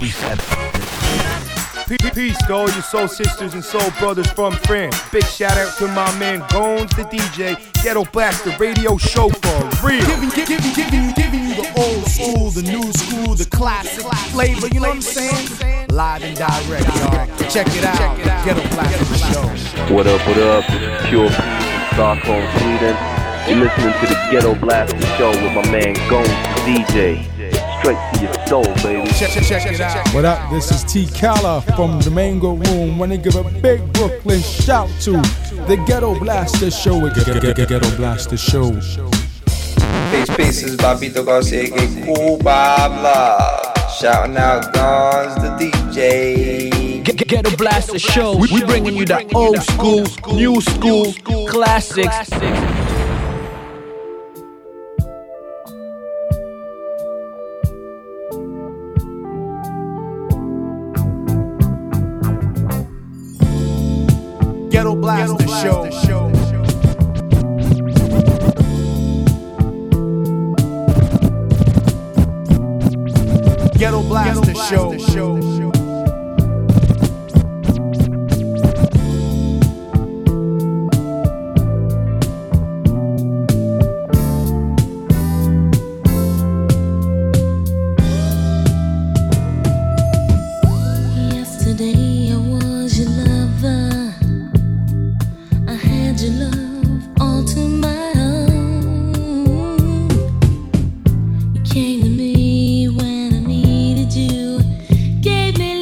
We said peace to all your soul sisters and soul brothers from France. Big shout out to my man Gones the DJ, Ghetto Blaster radio show for real. Giving you the old school, the new school, the classic flavor, you know what I'm saying? Live and direct, y'all. Check it out, Ghetto Blaster show. What up? Pure Peace from Stockholm, Sweden. You're listening to the Ghetto Blaster show with my man Gones the DJ. Straight to your soul, baby. Check it out. What up? This is T Kala from the Mango Room. Want to give a big Brooklyn shout to the Ghetto Blaster Show. Ghetto Blaster Show. Peace, this is Bito Gon, a.k.a. Quimbanda. Shouting out Gones, the DJ. Ghetto Blaster Show. We bringing you the old school, new school, classics. Ghetto Blast the show. Ghetto Blast the show. Came to me when I needed you, gave me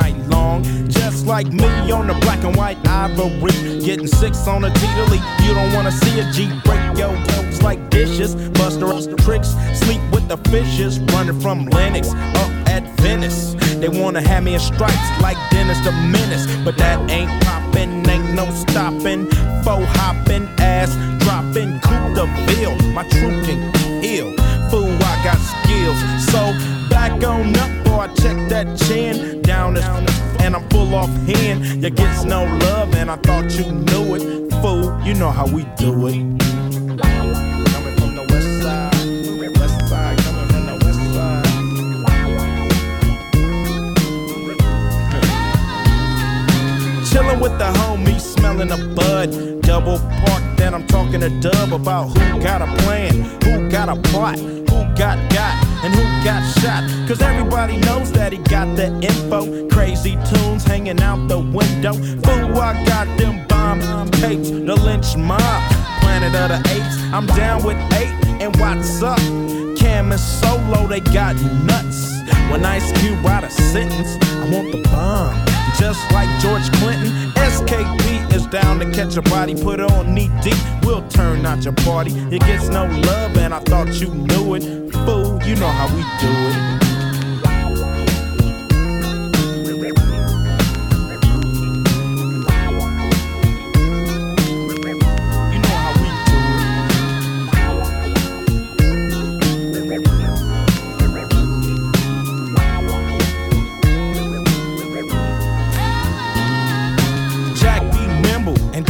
night long. Just like me on the black and white ivory, getting six on a T-to-leap. You don't wanna see a G break your clothes like dishes. Buster us the tricks, sleep with the fishes, running from Lennox up at Venice. They wanna have me in stripes like Dennis the Menace, but that ain't poppin', ain't no stoppin'. Faux hoppin', ass droppin', coup de ville, my troop can get ill. Fool, I got skills, so back on up, boy, check that chin. Down and I'm full off hand. You gets no love and I thought you knew it. Fool, you know how we do it. Chillin' with the homies, smellin' a bud. Double parked, then I'm talking to Dub about who got a plan, who got a plot, who got, and who got shot. Cause everybody knows that he got the info. Crazy tunes hanging out the window. Fool, I got them bombs, tapes, the lynch mob, Planet of the Apes. I'm down with eight, and what's up? Cam and Solo, they got nuts. When Ice Cube write a sentence, I want the bomb. Just like George Clinton, SKP is down to catch a body. Put it on ED, we'll turn out your party. It gets no love and I thought you knew it. Fool, you know how we do it. You know how we do it.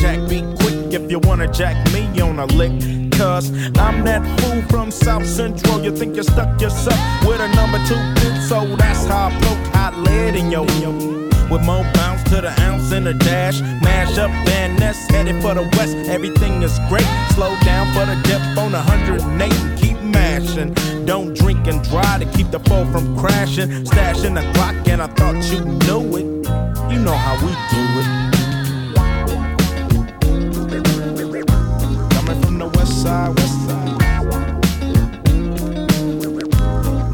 Jack, be quick if you wanna jack me on a lick. Cause I'm that fool from South Central. You think you stuck yourself with a #2 pin, so that's how I poke hot lead in yo. With more bounce to the ounce in the dash. Mash up Van Ness, headed for the west. Everything is great. Slow down for the depth on 108 and keep mashing. Don't drink and dry to keep the foe from crashing. Stashing the clock and I thought you knew it. You know how we do it. West side,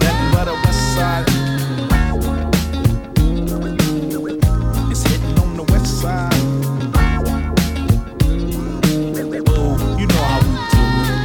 nothing but a west side. It's hitting on the west side. Ooh, you know how we do it.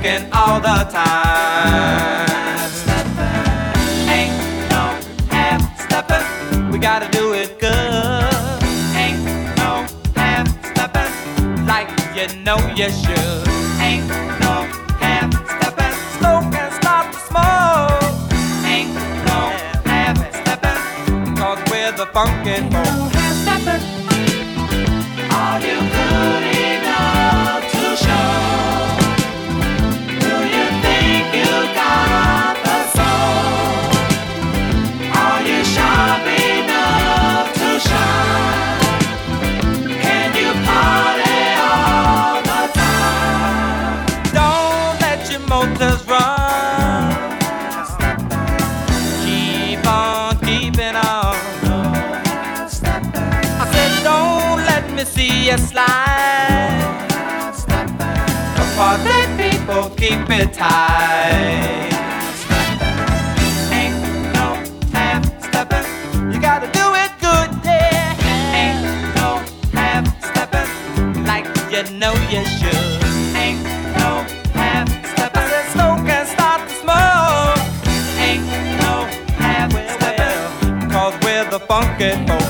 drinking all the time. Ain't no half stepping, we gotta do it good. Ain't no half stepping, like you know you should. Ain't no half stepping, smoke and stop the smoke. Ain't no half stepping, cause we're the funky folk. Ain't no half stepping, are you good enough to show? Slide. The party people keep it tight. Ain't no half stepping, you gotta do it good, yeah. Ain't no half stepping, like you know you should. Ain't no half stepping, smoke and start to smoke. Ain't no half stepping, cause we're the funky folk.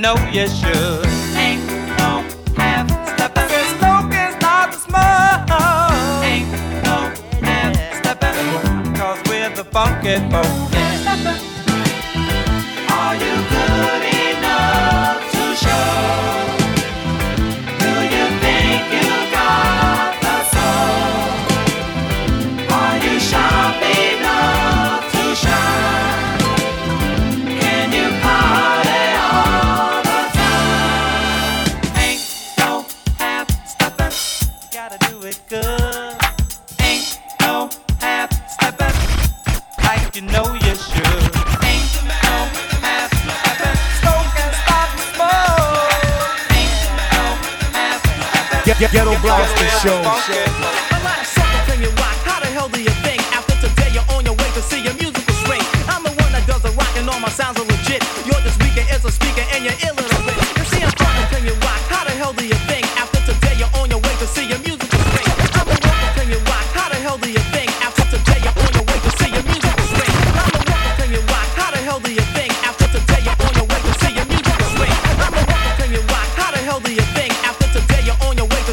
No, you should. Ain't no half stepping, smoke is not the smoke. Ain't no half stepping, cause we're the funky folk. Are you good enough to show? Ghetto Blaster Show. A lot of suckers in your rock. How the hell do you think? After today, you're on your way to see your musical swing. I'm the one that does the rock, and all my sounds are legit. You're just weak as a speaker, and you're ill in a bit. You see, I'm suckers in your rock. How the hell do you think? After today, you're on your way to see your musical swing. I'm the suckers in your rock. How the hell do you think? After today, you're on your way to see your musical swing. I'm the suckers in your rock. How the hell do you think? After today, you're on your way to see your musical swing. I'm the suckers in your rock. How the hell do you think?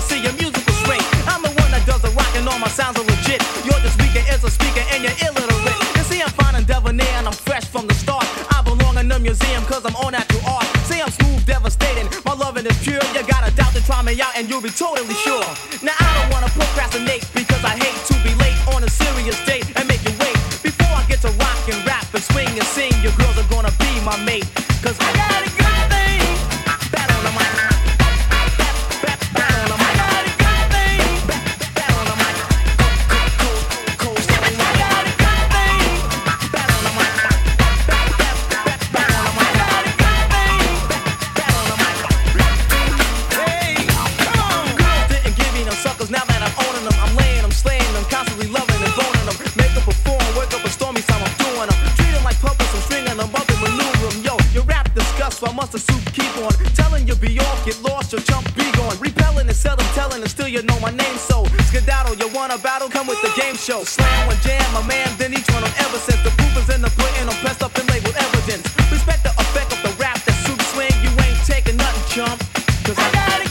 See your musical swing. I'm the one that does the rock, and all my sounds are legit. You're just weak as a speaker, and you're illiterate. You see, I'm fine and debonair, and I'm fresh from the start. I belong in the museum, cause I'm on natural art. See, I'm smooth, devastating. My loving is pure. You gotta doubt to try me out, and you'll be totally sure. Now, I don't wanna procrastinate, because I hate to be late on a serious date and make you wait. Before I get to rock and rap and swing and sing, your girls are gonna be my mate, cause I got it. You know my name, so skedaddle, you wanna battle, come with the game show. Slam and jam, my man, then each one of them ever since. The proof is in the pudding, I'm pressed up and labeled evidence. Respect the effect of the rap, that soup swing, you ain't taking nothing, chump. Cause I got it.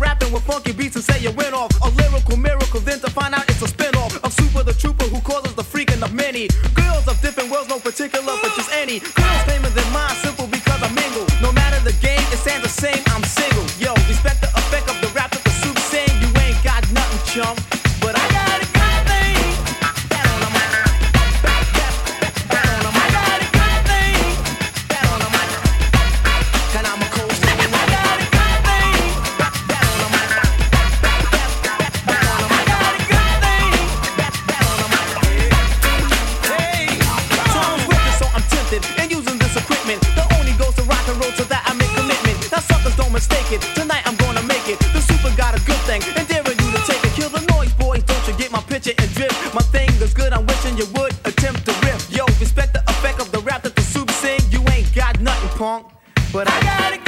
rapping with funky beats and say you went off. A lyrical miracle, then to find out it's a spin-off of Super the Trooper who causes the freaking of many. Girls of different worlds, no particular, but just any. Girls famous than mine, simple because I mingle. No matter the game, it stands the same, I'm single. Yo, respect the effect of the rap that the soup saying you ain't got nothing, chump. But I got it. Tonight I'm gonna make it. The super got a good thing, and daring you to take it. Kill the noise, boys. Don't you get my picture and drift. My thing is good. I'm wishing you would attempt to riff. Yo, respect the effect of the rap that the super sing. You ain't got nothing, punk, but I got it.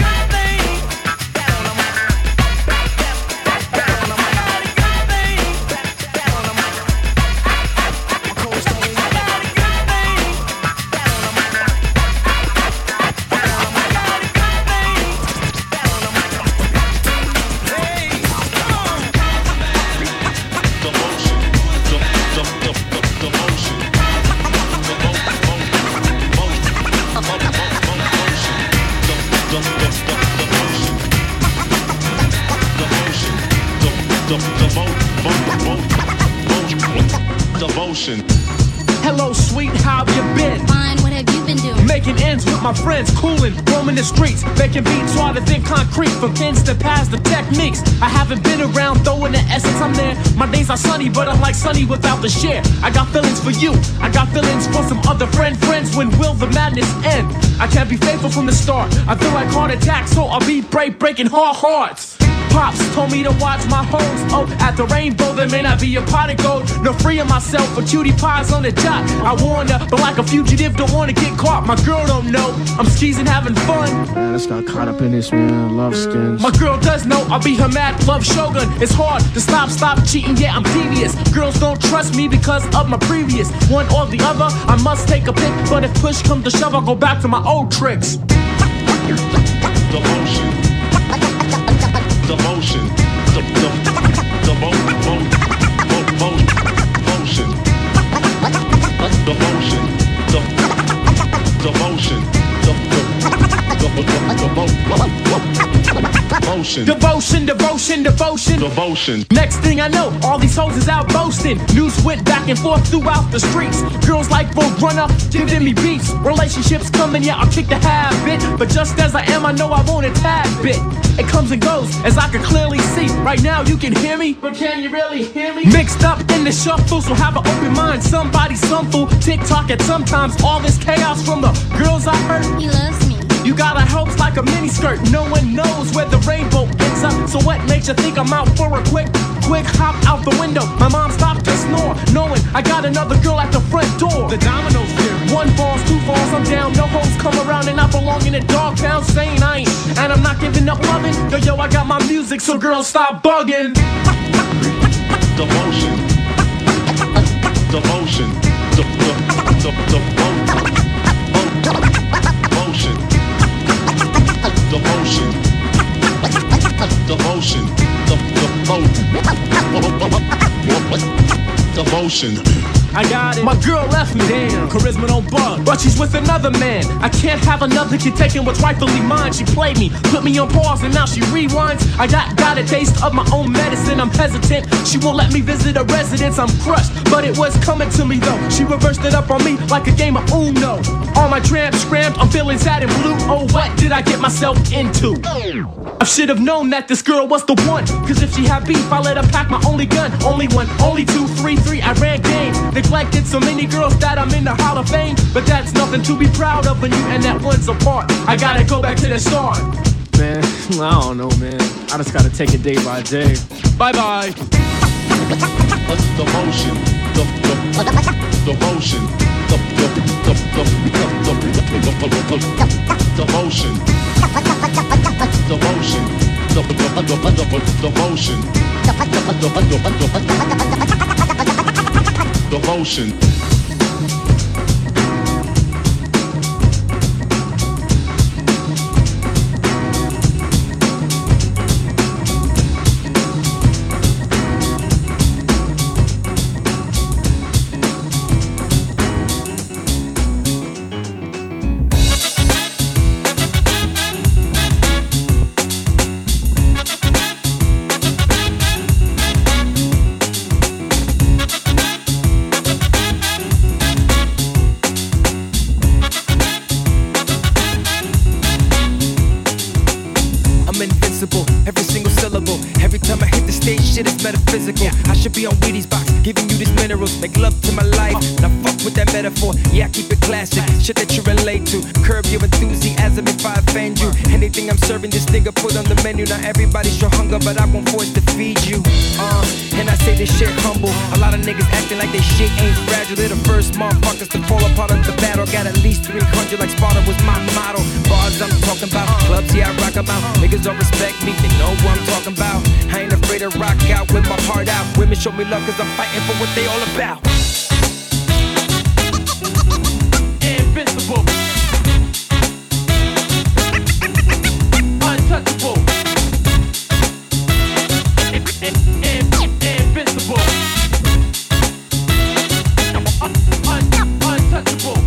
Hello, sweet, how you been? Fine, what have you been doing? Making ends with my friends, cooling, roaming the streets, making beats harder than concrete, for fins to pass the techniques. I haven't been around, though in the essence I'm there. My days are sunny, but I'm like sunny without the share. I got feelings for you, I got feelings for some other friends. When will the madness end? I can't be faithful from the start. I feel like heart attacks, so I'll be breaking hard hearts. Pops told me to watch my hoes. Oh, at the rainbow, there may not be a pot of gold. No freeing myself for cutie pies on the job. I warned her, but like a fugitive, don't wanna get caught. My girl don't know, I'm skeezing, having fun. Man, let's not caught up in this, man. Love skins. My girl does know, I'll be her mad love shogun. It's hard to stop cheating, yeah, I'm devious. Girls don't trust me because of my previous. One or the other, I must take a pick. But if push comes to shove, I'll go back to my old tricks. Devotion. Devotion, devotion. Next thing I know, all these hoes is out boasting. News went back and forth throughout the streets. Girls like Roadrunner, giving me beats. Relationships coming, yeah, I'll kick the habit. But just as I am, I know I want a tad bit. It comes and goes, as I can clearly see. Right now, you can hear me, but can you really hear me? Mixed up in the shuffle, so have an open mind. Somebody, some fool, tick-tock at sometimes. All this chaos from the girls I hurt. He loves me. You got our hopes like a miniskirt. No one knows where the rainbow ends up. So what makes you think I'm out for a quick hop out the window? My mom stopped to snore, knowing I got another girl at the front door. The dominoes here. One falls, two falls, I'm down. No hoes come around and I belong in a dog pound. Saying I ain't, and I'm not giving up loving. Yo, I got my music, so girls stop bugging. Devotion. Devotion. Devotion. Devotion, devotion, devotion. I got it. My girl left me. Damn, charisma don't bug, but she's with another man. I can't have another kid taking what's rightfully mine. She played me, put me on pause, and now she rewinds. I got a taste of my own medicine. I'm hesitant. She won't let me visit her residence. I'm crushed, but it was coming to me though. She reversed it up on me like a game of Uno. All my tramps scrammed, I'm feeling sad and blue. Oh, what did I get myself into? I should have known that this girl was the one. Cause if she had beef, I let her pack my only gun. Only one, only two, three, I ran game. Neglected so many girls that I'm in the Hall of Fame. But that's nothing to be proud of when you and that one's apart. I gotta go back to the start. Man, I don't know, man. I just gotta take it day by day. Bye-bye. Devotion. Devotion. Devotion. everyday shit is metaphysical. I should be on Wheaties box, giving you these minerals. Make love to my life, now fuck with that metaphor. Yeah, I keep it classic, shit that you relate to. Curb your enthusiasm if I offend you. Anything I'm serving, this nigga put on the menu. Now everybody's your hunger, but I won't force to feed you. And I say this shit humble. A lot of niggas acting like they shit ain't fragile. They're the first motherfuckers to fall apart of the battle. Got at least 300 like Sparta was my motto. Bars I'm talking about, clubs yeah I rock them out. Niggas don't respect me, they know what I'm talking about. I ain't afraid to rock out with my heart out. Women show me love cause I'm fighting for what they all about. Invincible, untouchable, invincible, untouchable.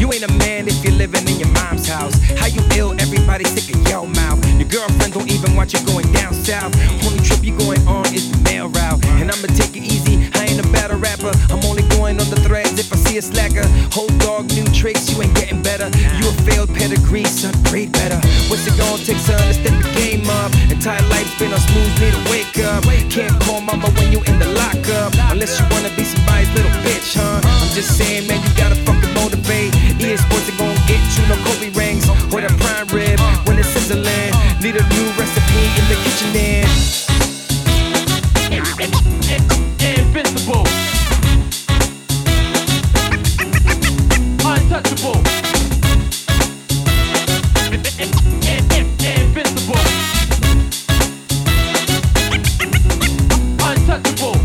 You ain't a man if you're living in your mom's house. How you ill, everybody sick of your mouth. Your girlfriend don't even want you going down south. Only trip you going on is the mail route. And I'ma take it easy, I ain't a battle rapper. I'm only going on the threads if I see a slacker. Whole dog, new tricks, you ain't getting better. You a failed pedigree, son, grade better. What's it gonna take, son, to step the game up? Entire life's been on smooth, need to wake up. Can't call mama when you in the lockup. Unless you wanna be somebody's little bitch, huh? I'm just saying, man, you gotta fucking motivate. EA Sports ain't gonna get you no Kobe rings or that prime rib when it's sizzling. Need a new recipe in the kitchen then. Invincible, untouchable, invincible, untouchable.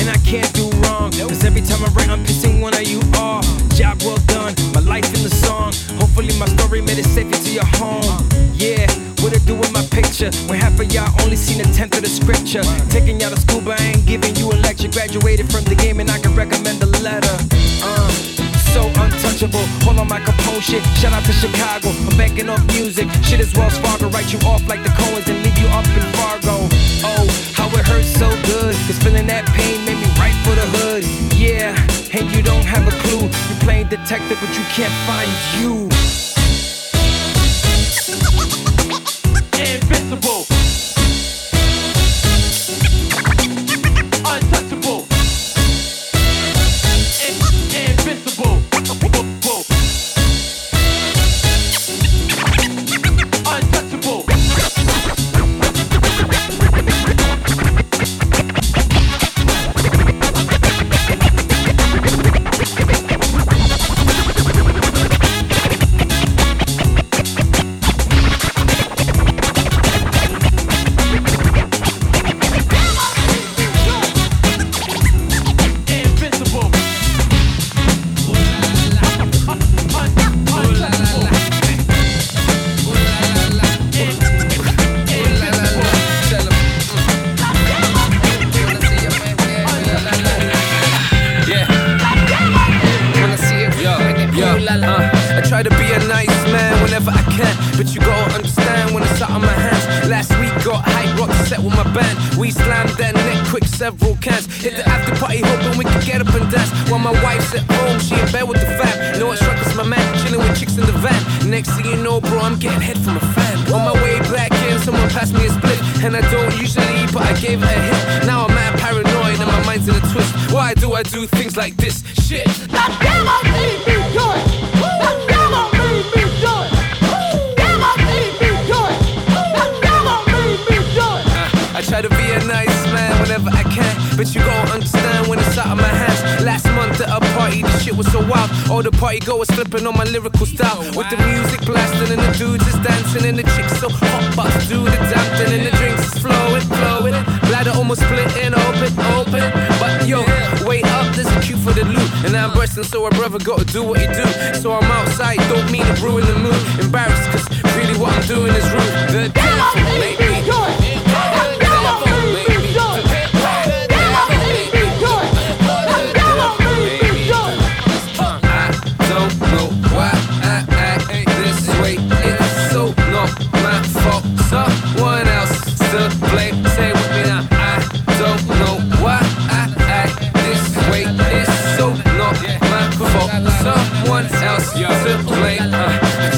And I can't do wrong, cause every time I write I'm pissing one of you off. Job well done, my life in the song. Hopefully my story made it safe into your home. Yeah, what it do with my picture? When half of y'all only seen a tenth of the scripture. Taking y'all to school, but I ain't giving you a lecture. Graduated from the game and I can recommend a letter. So untouchable, hold on my composure. Shout out to Chicago, I'm banking off music. Shit is Wells Fargo, write you off like the Coens and leave you up in Fargo. Oh, how it hurts so good, cause feeling that pain made me right for the hood. Yeah, and you don't have a clue. You're playing detective, but you can't find you. Invincible, untouchable, invincible, untouchable. Party goers slipping on my lyrical style with the music blasting and the dudes is dancing and the chicks so hot box do the dancing and the drinks is flowing. Bladder almost splitting open. But yo, wait up, there's a cue for the loot. And I'm bursting, so a brother gotta do what he do. So I'm outside, don't mean to ruin the mood. Embarrassed, cause really what I'm doing is rude. The telephone made me do it.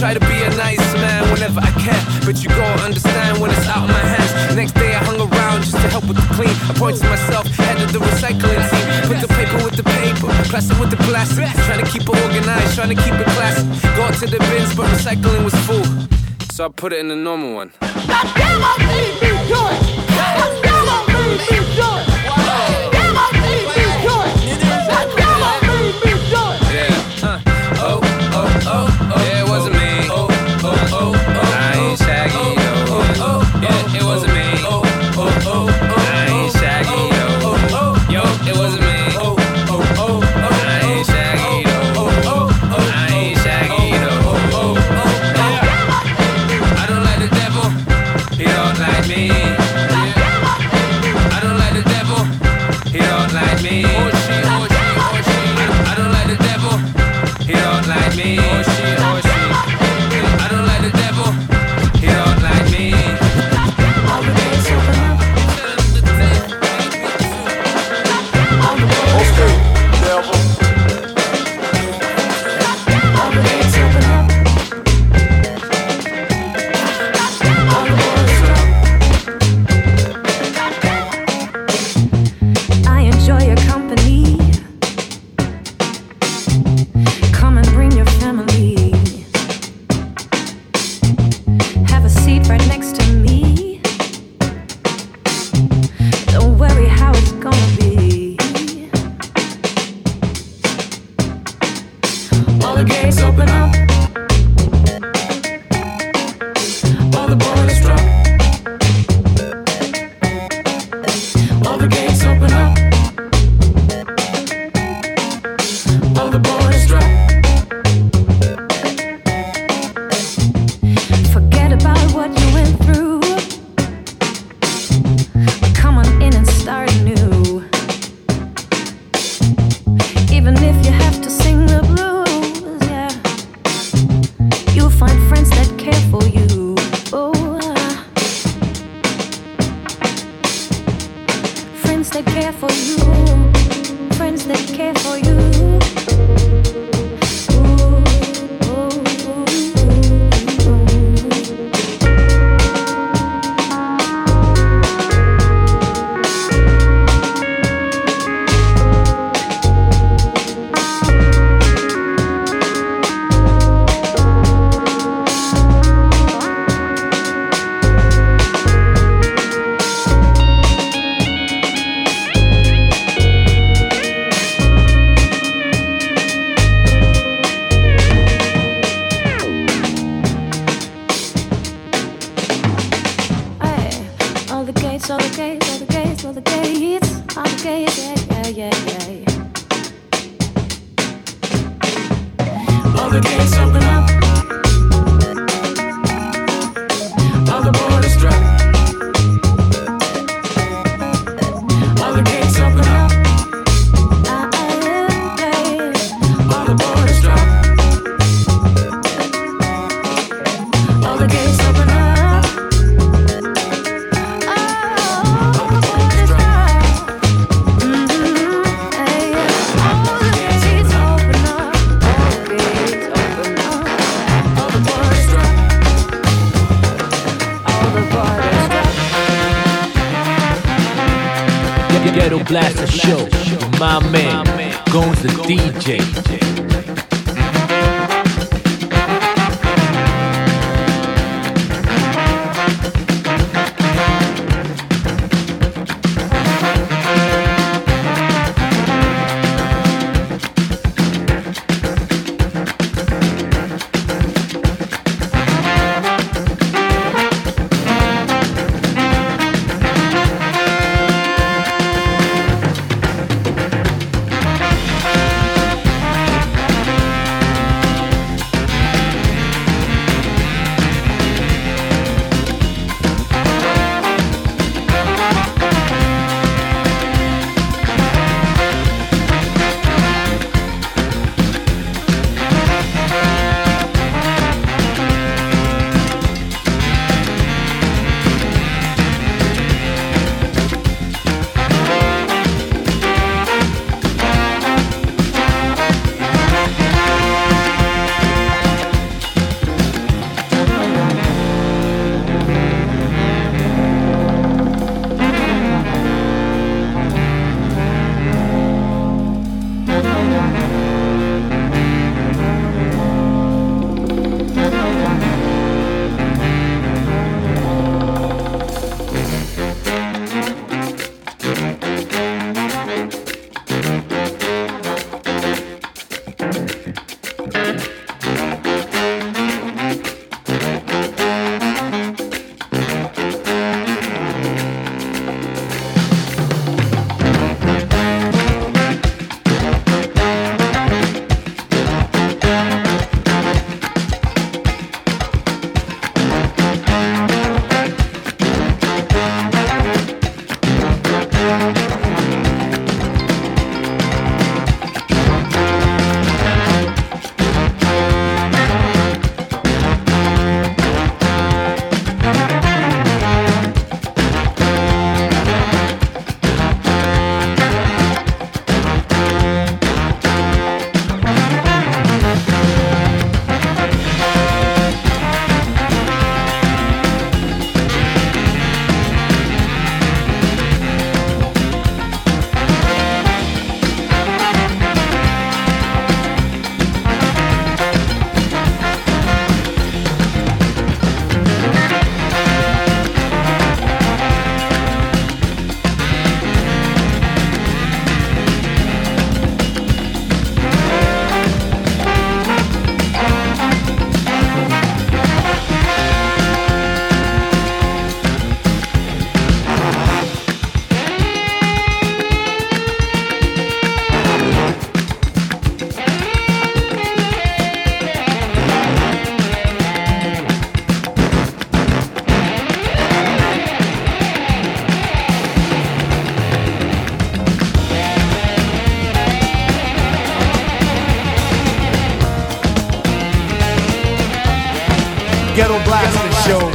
Try to be a nice man whenever I can, but you gon' understand when it's out of my hands. Next day I hung around points to myself, head of the recycling team. Put the paper with the paper, plastic with the plastic. Trying to keep it organized, trying to keep it classic. Going to the bins, but recycling was full, so I put it in the normal one. Goddamn, I need you do it. Goddamn, I need you do it. Goddamn, I need you do it. Goddamn, I need you do it. Yeah. Oh, oh, oh, oh. Yeah, it wasn't me. Oh, oh, oh, oh. I ain't shaggy, yo. Yeah, it wasn't me. Oh, oh, oh, oh. I ain't shaggy, yo. Yo, it wasn't me. Oh, oh, oh, oh. I ain't shaggy, yo. I ain't shaggy, yo. I don't like the devil. He don't like me. I don't like the devil. He don't like me. I don't like the devil. He don't like me. I don't like the devil. He don't like me. Ghetto Blaster Show.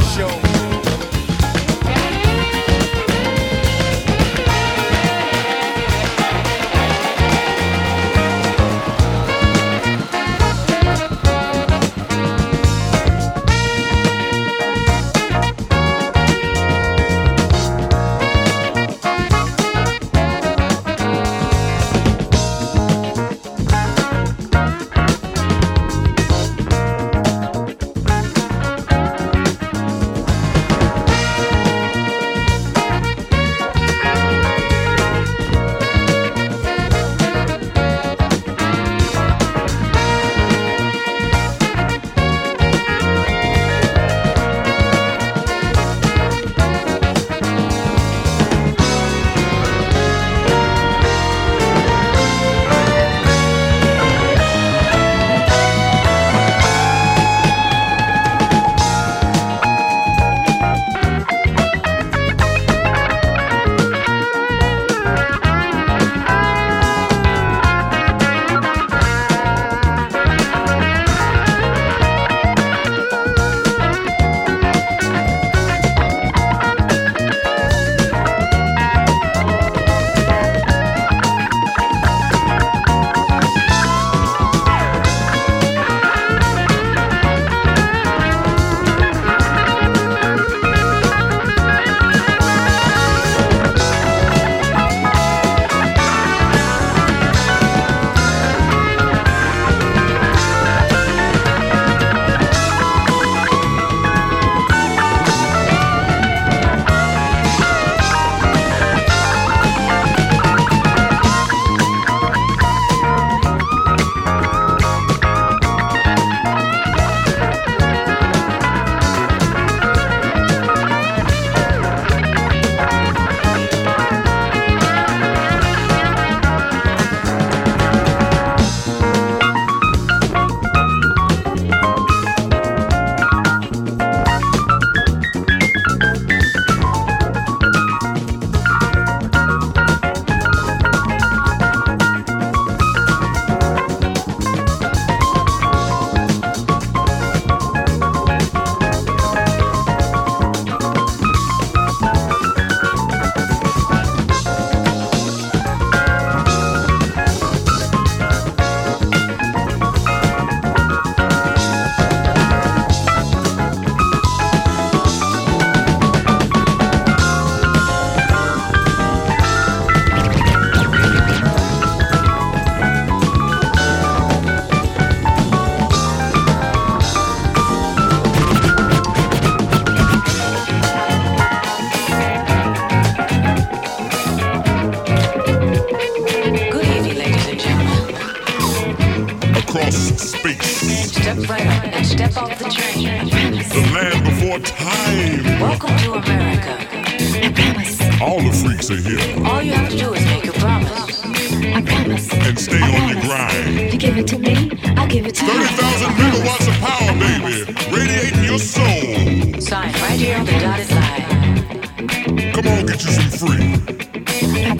Anything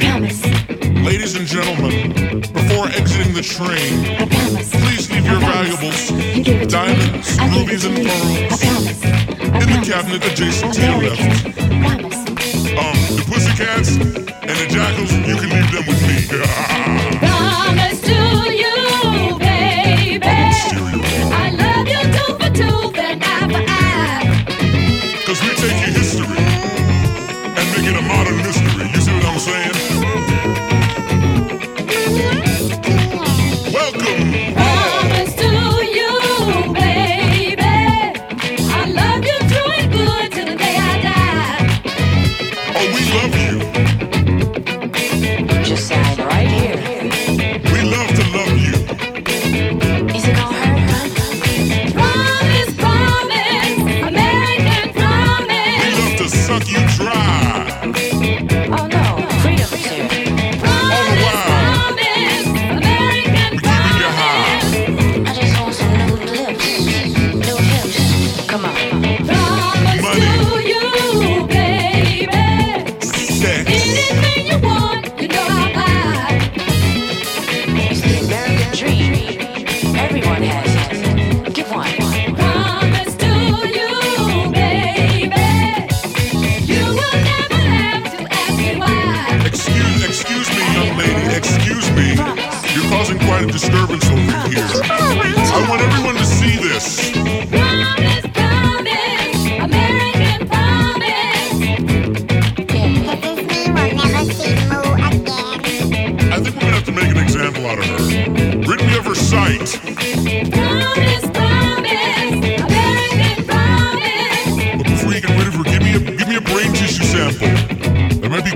you want, you know I buy.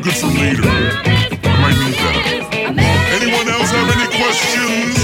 might get some later. Might need that. Anyone else have any questions?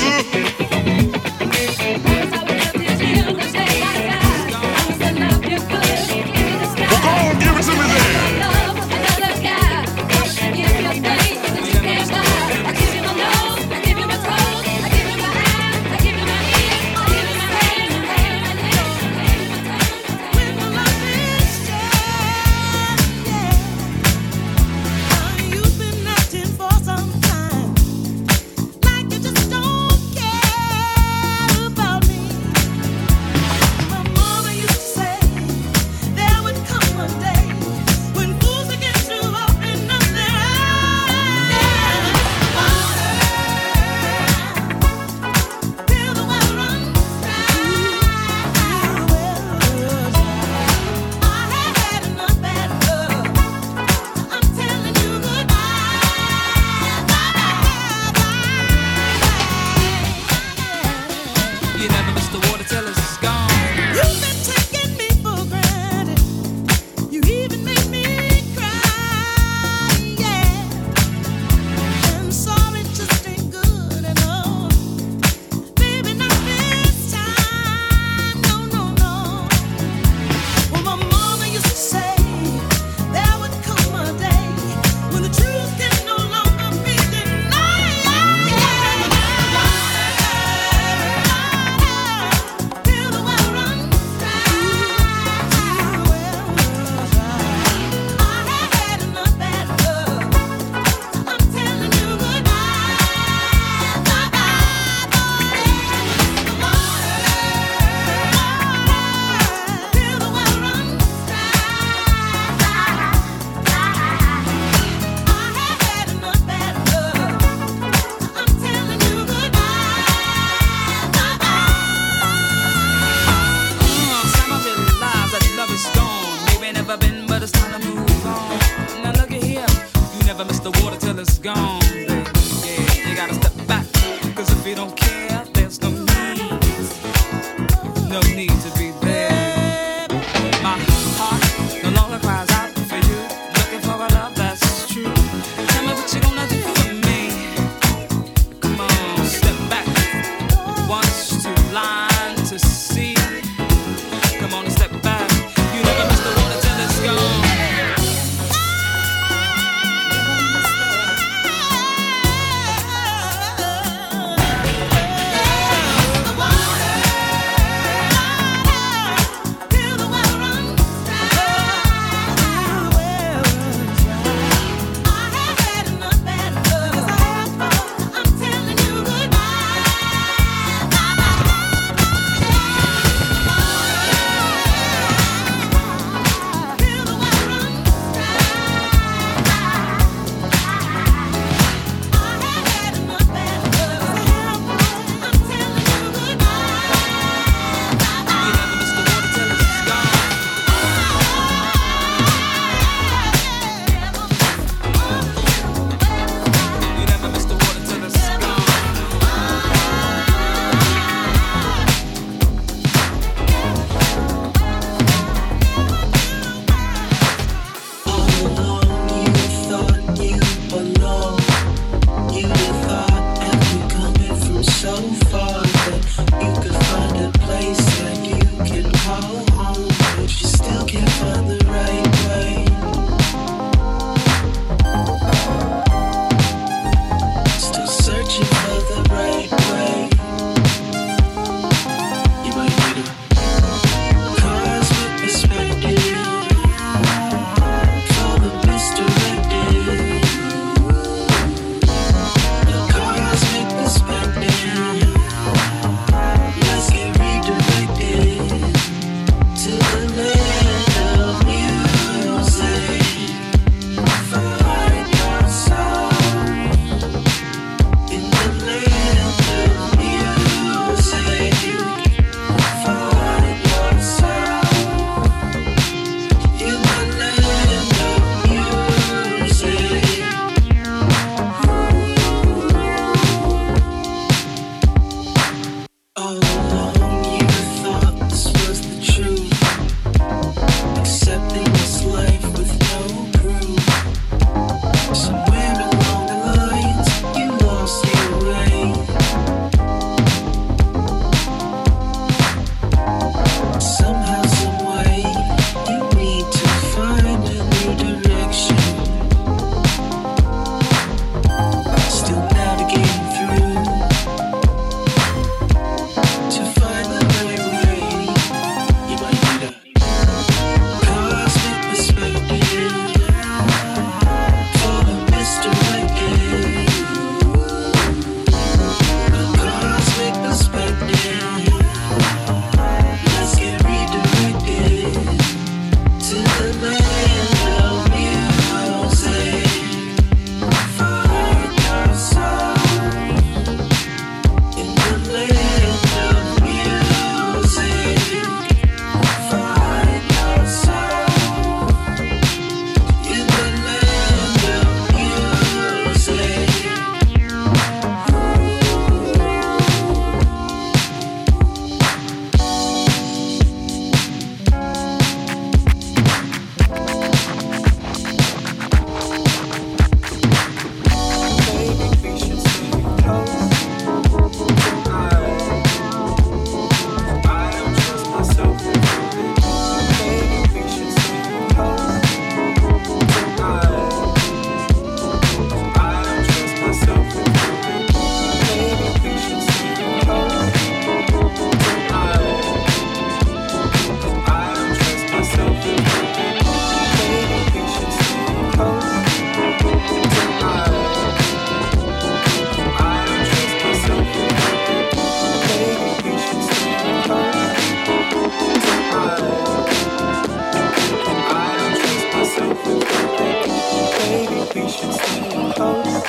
patience staying close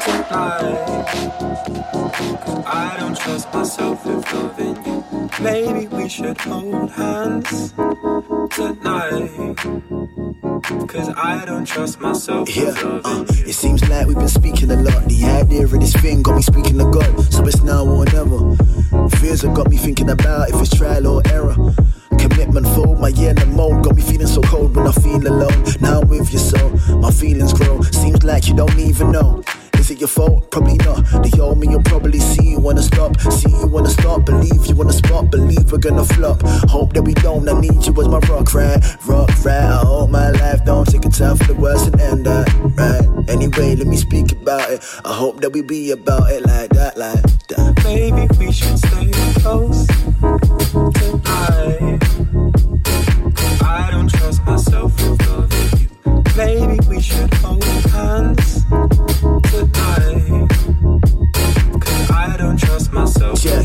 tonight. Cause I don't trust myself if loving you. Maybe we should hold hands tonight. Cause I don't trust myself. Yeah, it seems like we've been speaking a lot. The idea of this thing got me speaking to God. So it's now or never. Fears have got me thinking about if it's trial or error. Commitment fold, my year in the mold. Got me feeling so cold when I feel alone. Now I'm with you so, my feelings grow. Seems like you don't even know. Is it your fault? Probably not. They owe me, you'll probably see you wanna stop. See you wanna stop, believe you wanna spot. Believe we're gonna flop. Hope that we don't, I need you as my rock, right? Rock, right? I hope my life don't take a time for the worst and end that, right? Anyway, let me speak about it. I hope that we be about it like that, like that. Maybe we should stay close tonight. Cause I don't trust myself with loving you. Maybe we should hold hands tonight. Cause I don't trust myself. Yeah,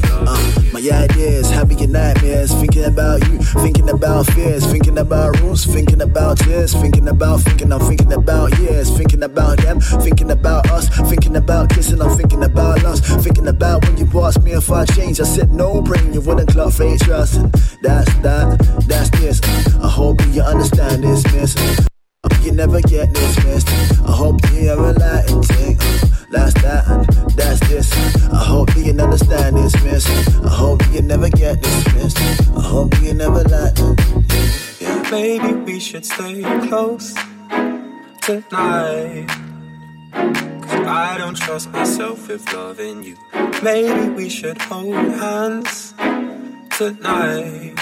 my ideas, happy and nightmares. Thinking about you, thinking about fears. Thinking about rules, thinking about tears. Thinking, I'm thinking about years. Thinking about them, thinking about us. Thinking about kissing, I'm thinking about us. Thinking about when you asked me if I changed, I said no, brain, you wouldn't clock for your trust. And that's this. I hope you understand this, miss. You never get dismissed. I hope you are a Latin thing. That's that and that's this. I hope you can understand this, miss. I hope you never get dismissed. I hope you never Latin. Yeah. Maybe we should stay close tonight. Cause I don't trust myself if loving you. Maybe we should hold hands tonight.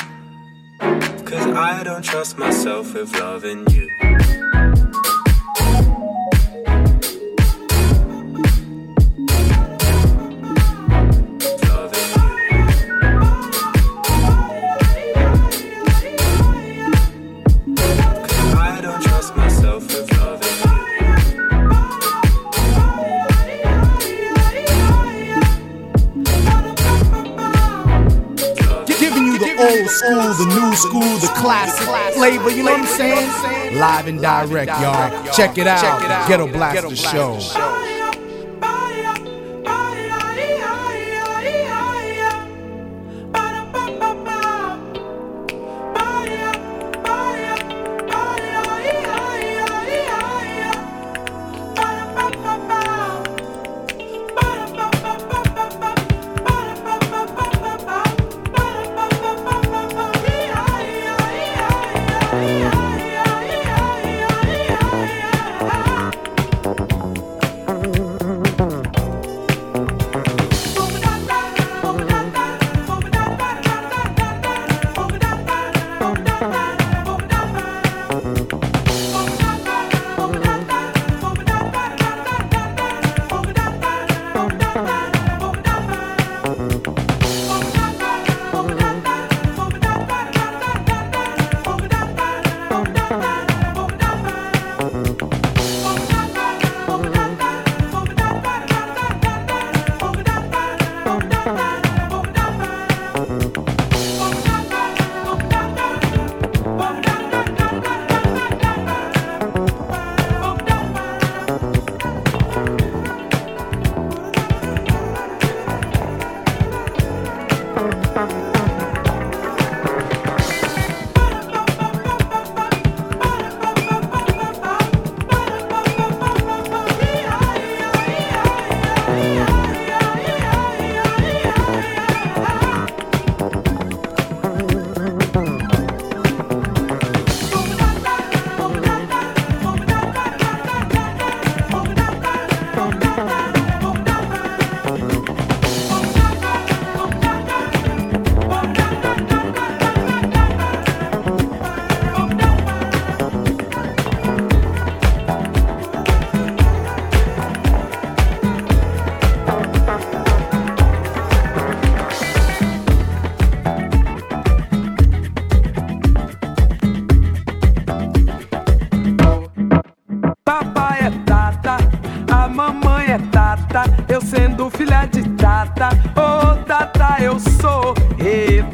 Cause I don't trust myself if loving you. School, the new school, the classic flavor, you know what I'm saying? Live and direct, y'all. Check it out. Ghetto Blaster Show.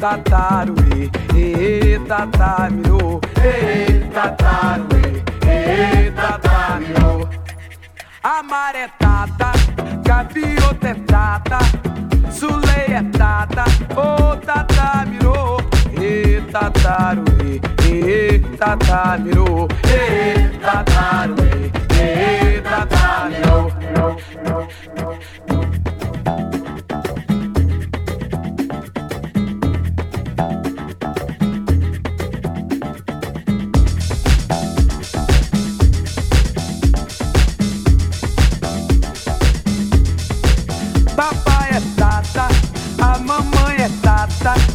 Tataru, e tataru, e tataru, amaretata, capirotetata, suleietata, oh tatamiro, e tataru, e tatamiro, e tataru, e tatamiro.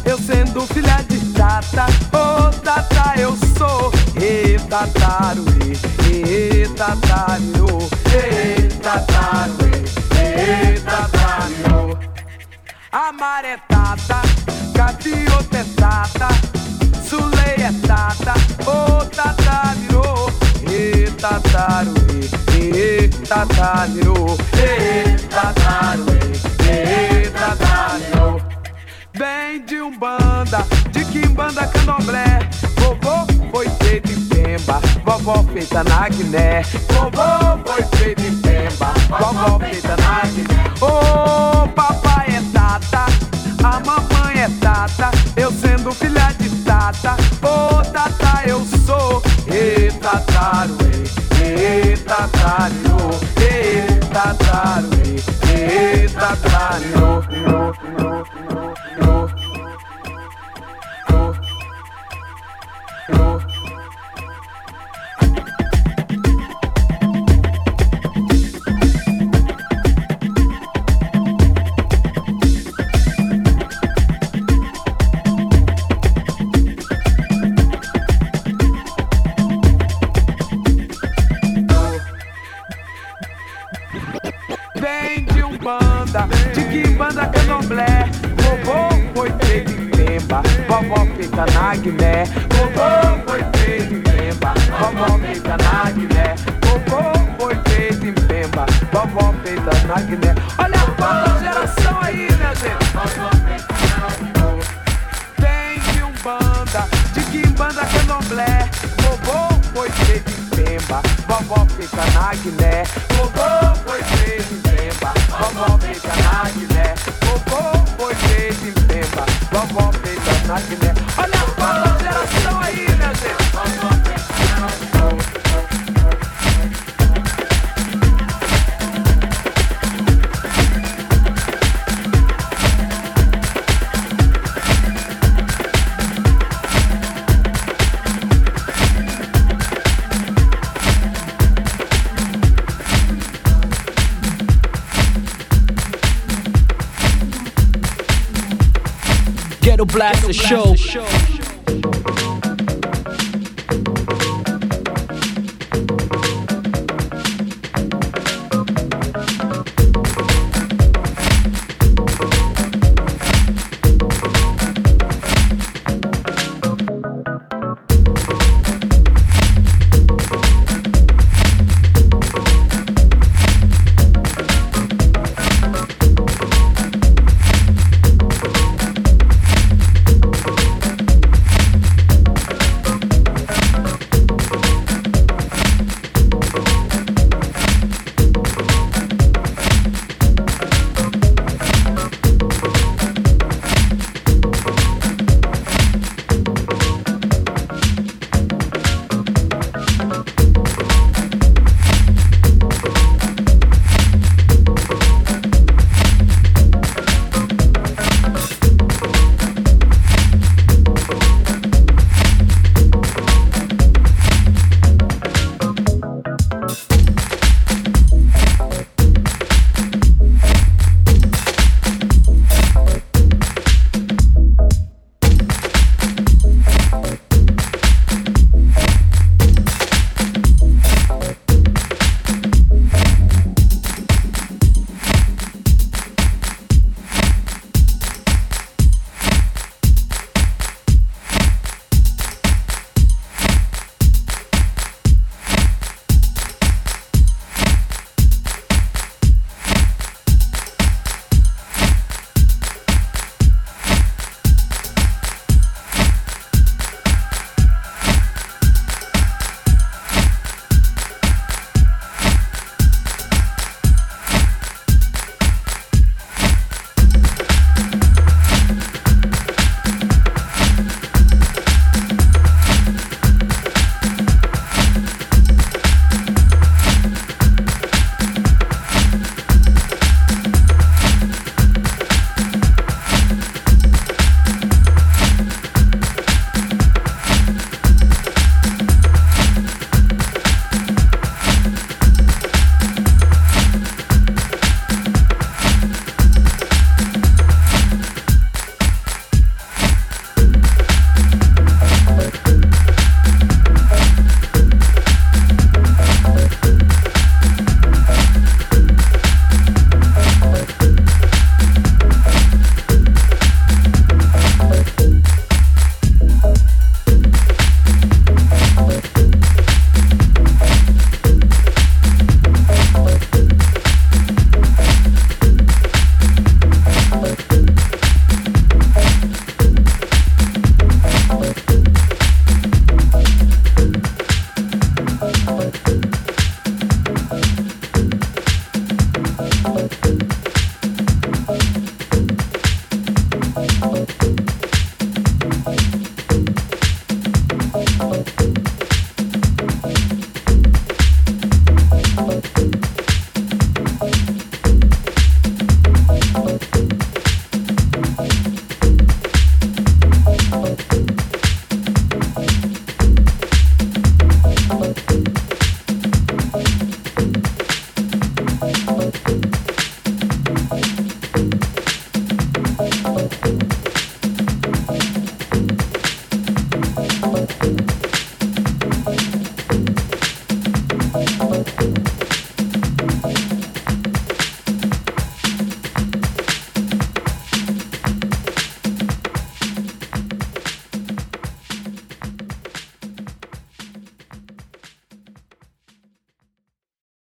Eu sendo filha de tata, ô oh, tata eu sou. E tataru, e tataru, e tataru, e tataru. Amaretata, capiotetata, suleietata, ô oh, tataru, e tataru, e tataru, e tataru, e tataru. Vem de Umbanda, de Quimbanda, Candomblé. Vovô foi feito em Pemba, vovó feita na Guiné. Vovô foi feito em Pemba, vovó feita na Guiné. Ô, oh, papai é tata, a mamãe é tata. Eu sendo filha de tata, ô oh, tata eu sou. E tataru, e tataru, e tataru, e tataru. Vem de Umbanda, de Quimbanda, Candomblé. Vovô foi feito em Pemba, vovó feita na Guiné. Vovô foi feito em Pemba, vovó feita na Guiné. Vovô foi feito em Pemba, vovó feita na Guiné. Olha a foto de geração aí, minha gente. Vem de Umbanda, de Quimbanda, Candomblé. Vovô foi feito em Pemba, vovó feita na Guiné. Vovô foi feito em Pemba, vovó feita na Guiné. Vovô foi feito em Pemba, vovó feita na Guiné. Olha a fala de geração aí, minha gente. Ghetto Blaster Show.